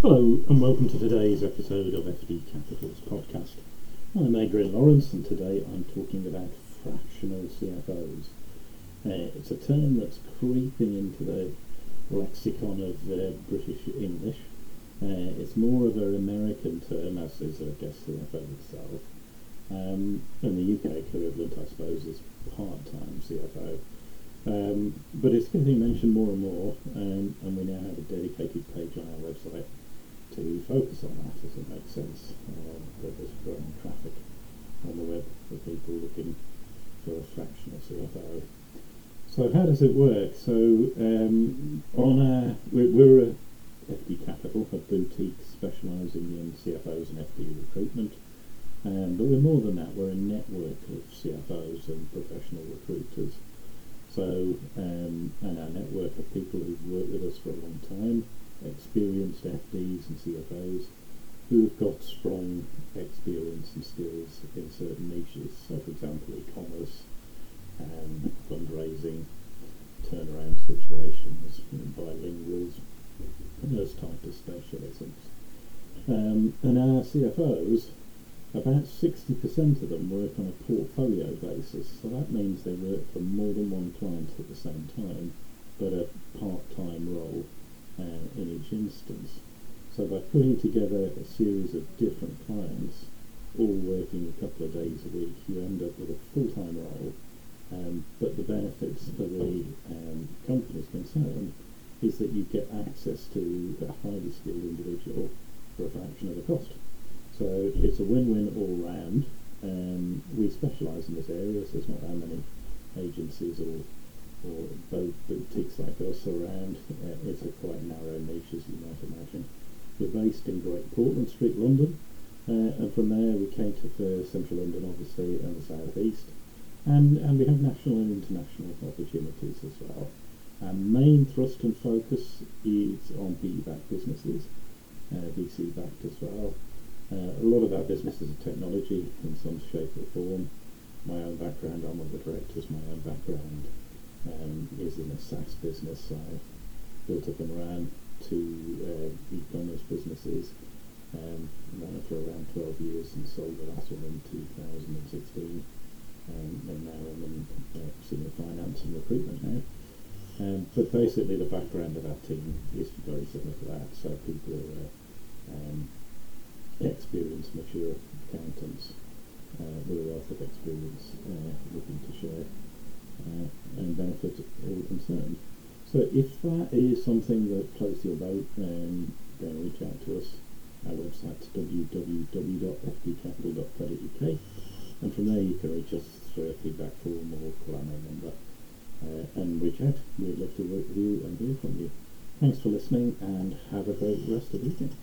Hello and welcome to today's episode of FD Capital's podcast. I'm Adrian Lawrence and today I'm talking about fractional CFOs. It's a term that's creeping into the lexicon of British English. It's more of an American term, as is, I guess, CFO itself. And the UK equivalent, I suppose, is part-time CFO. But it's getting mentioned more and more, and we now have a dedicated page on our website to focus on that, as it makes sense, that there's growing traffic on the web for people looking for a fractional CFO. So how does it work? So we're a FD Capital, a boutique specialising in CFOs and FD recruitment, but we're more than that. We're a network of CFOs and professional recruiters. So, and our network of people who've worked with us for a long time, experienced FDs and CFOs, who've got strong experience and skills in certain niches. So, for example, e-commerce, fundraising, turnaround situations, bilinguals, those types of specialisms. And our CFOs, about 60% of them work on a portfolio basis, so that means they work for more than one client at the same time, but a part-time role in each instance. So by putting together a series of different clients, all working a couple of days a week, you end up with a full-time role, but the benefits for the companies concerned is that you get access to a highly skilled individual for a fraction of the cost. So it's a win-win all round. We specialise in this area, so there's not that many agencies or boutiques like us around. It's a quite narrow niche, as you might imagine. We're based in Great Portland Street, London, and from there we cater for central London, obviously, and the South East. And we have national and international opportunities as well. Our main thrust and focus is on PE-backed businesses, VC-backed as well. A lot of our business is technology in some shape or form. My own background, I'm one of the directors, my own background is in a SaaS business. I built up and ran two e-commerce businesses, ran it for around 12 years and sold the last one in 2016. And now I'm in senior finance and recruitment now. But basically the background of our team is very similar to that, so people are experienced, mature accountants with a wealth of experience looking to share and benefit all concerned. So if that is something that floats your boat, then reach out to us. Our website's www.fdcapital.co.uk, and from there you can reach us through a feedback form or call our main number and reach out. We'd love to work with you and hear from you. Thanks for listening and have a great rest of the evening.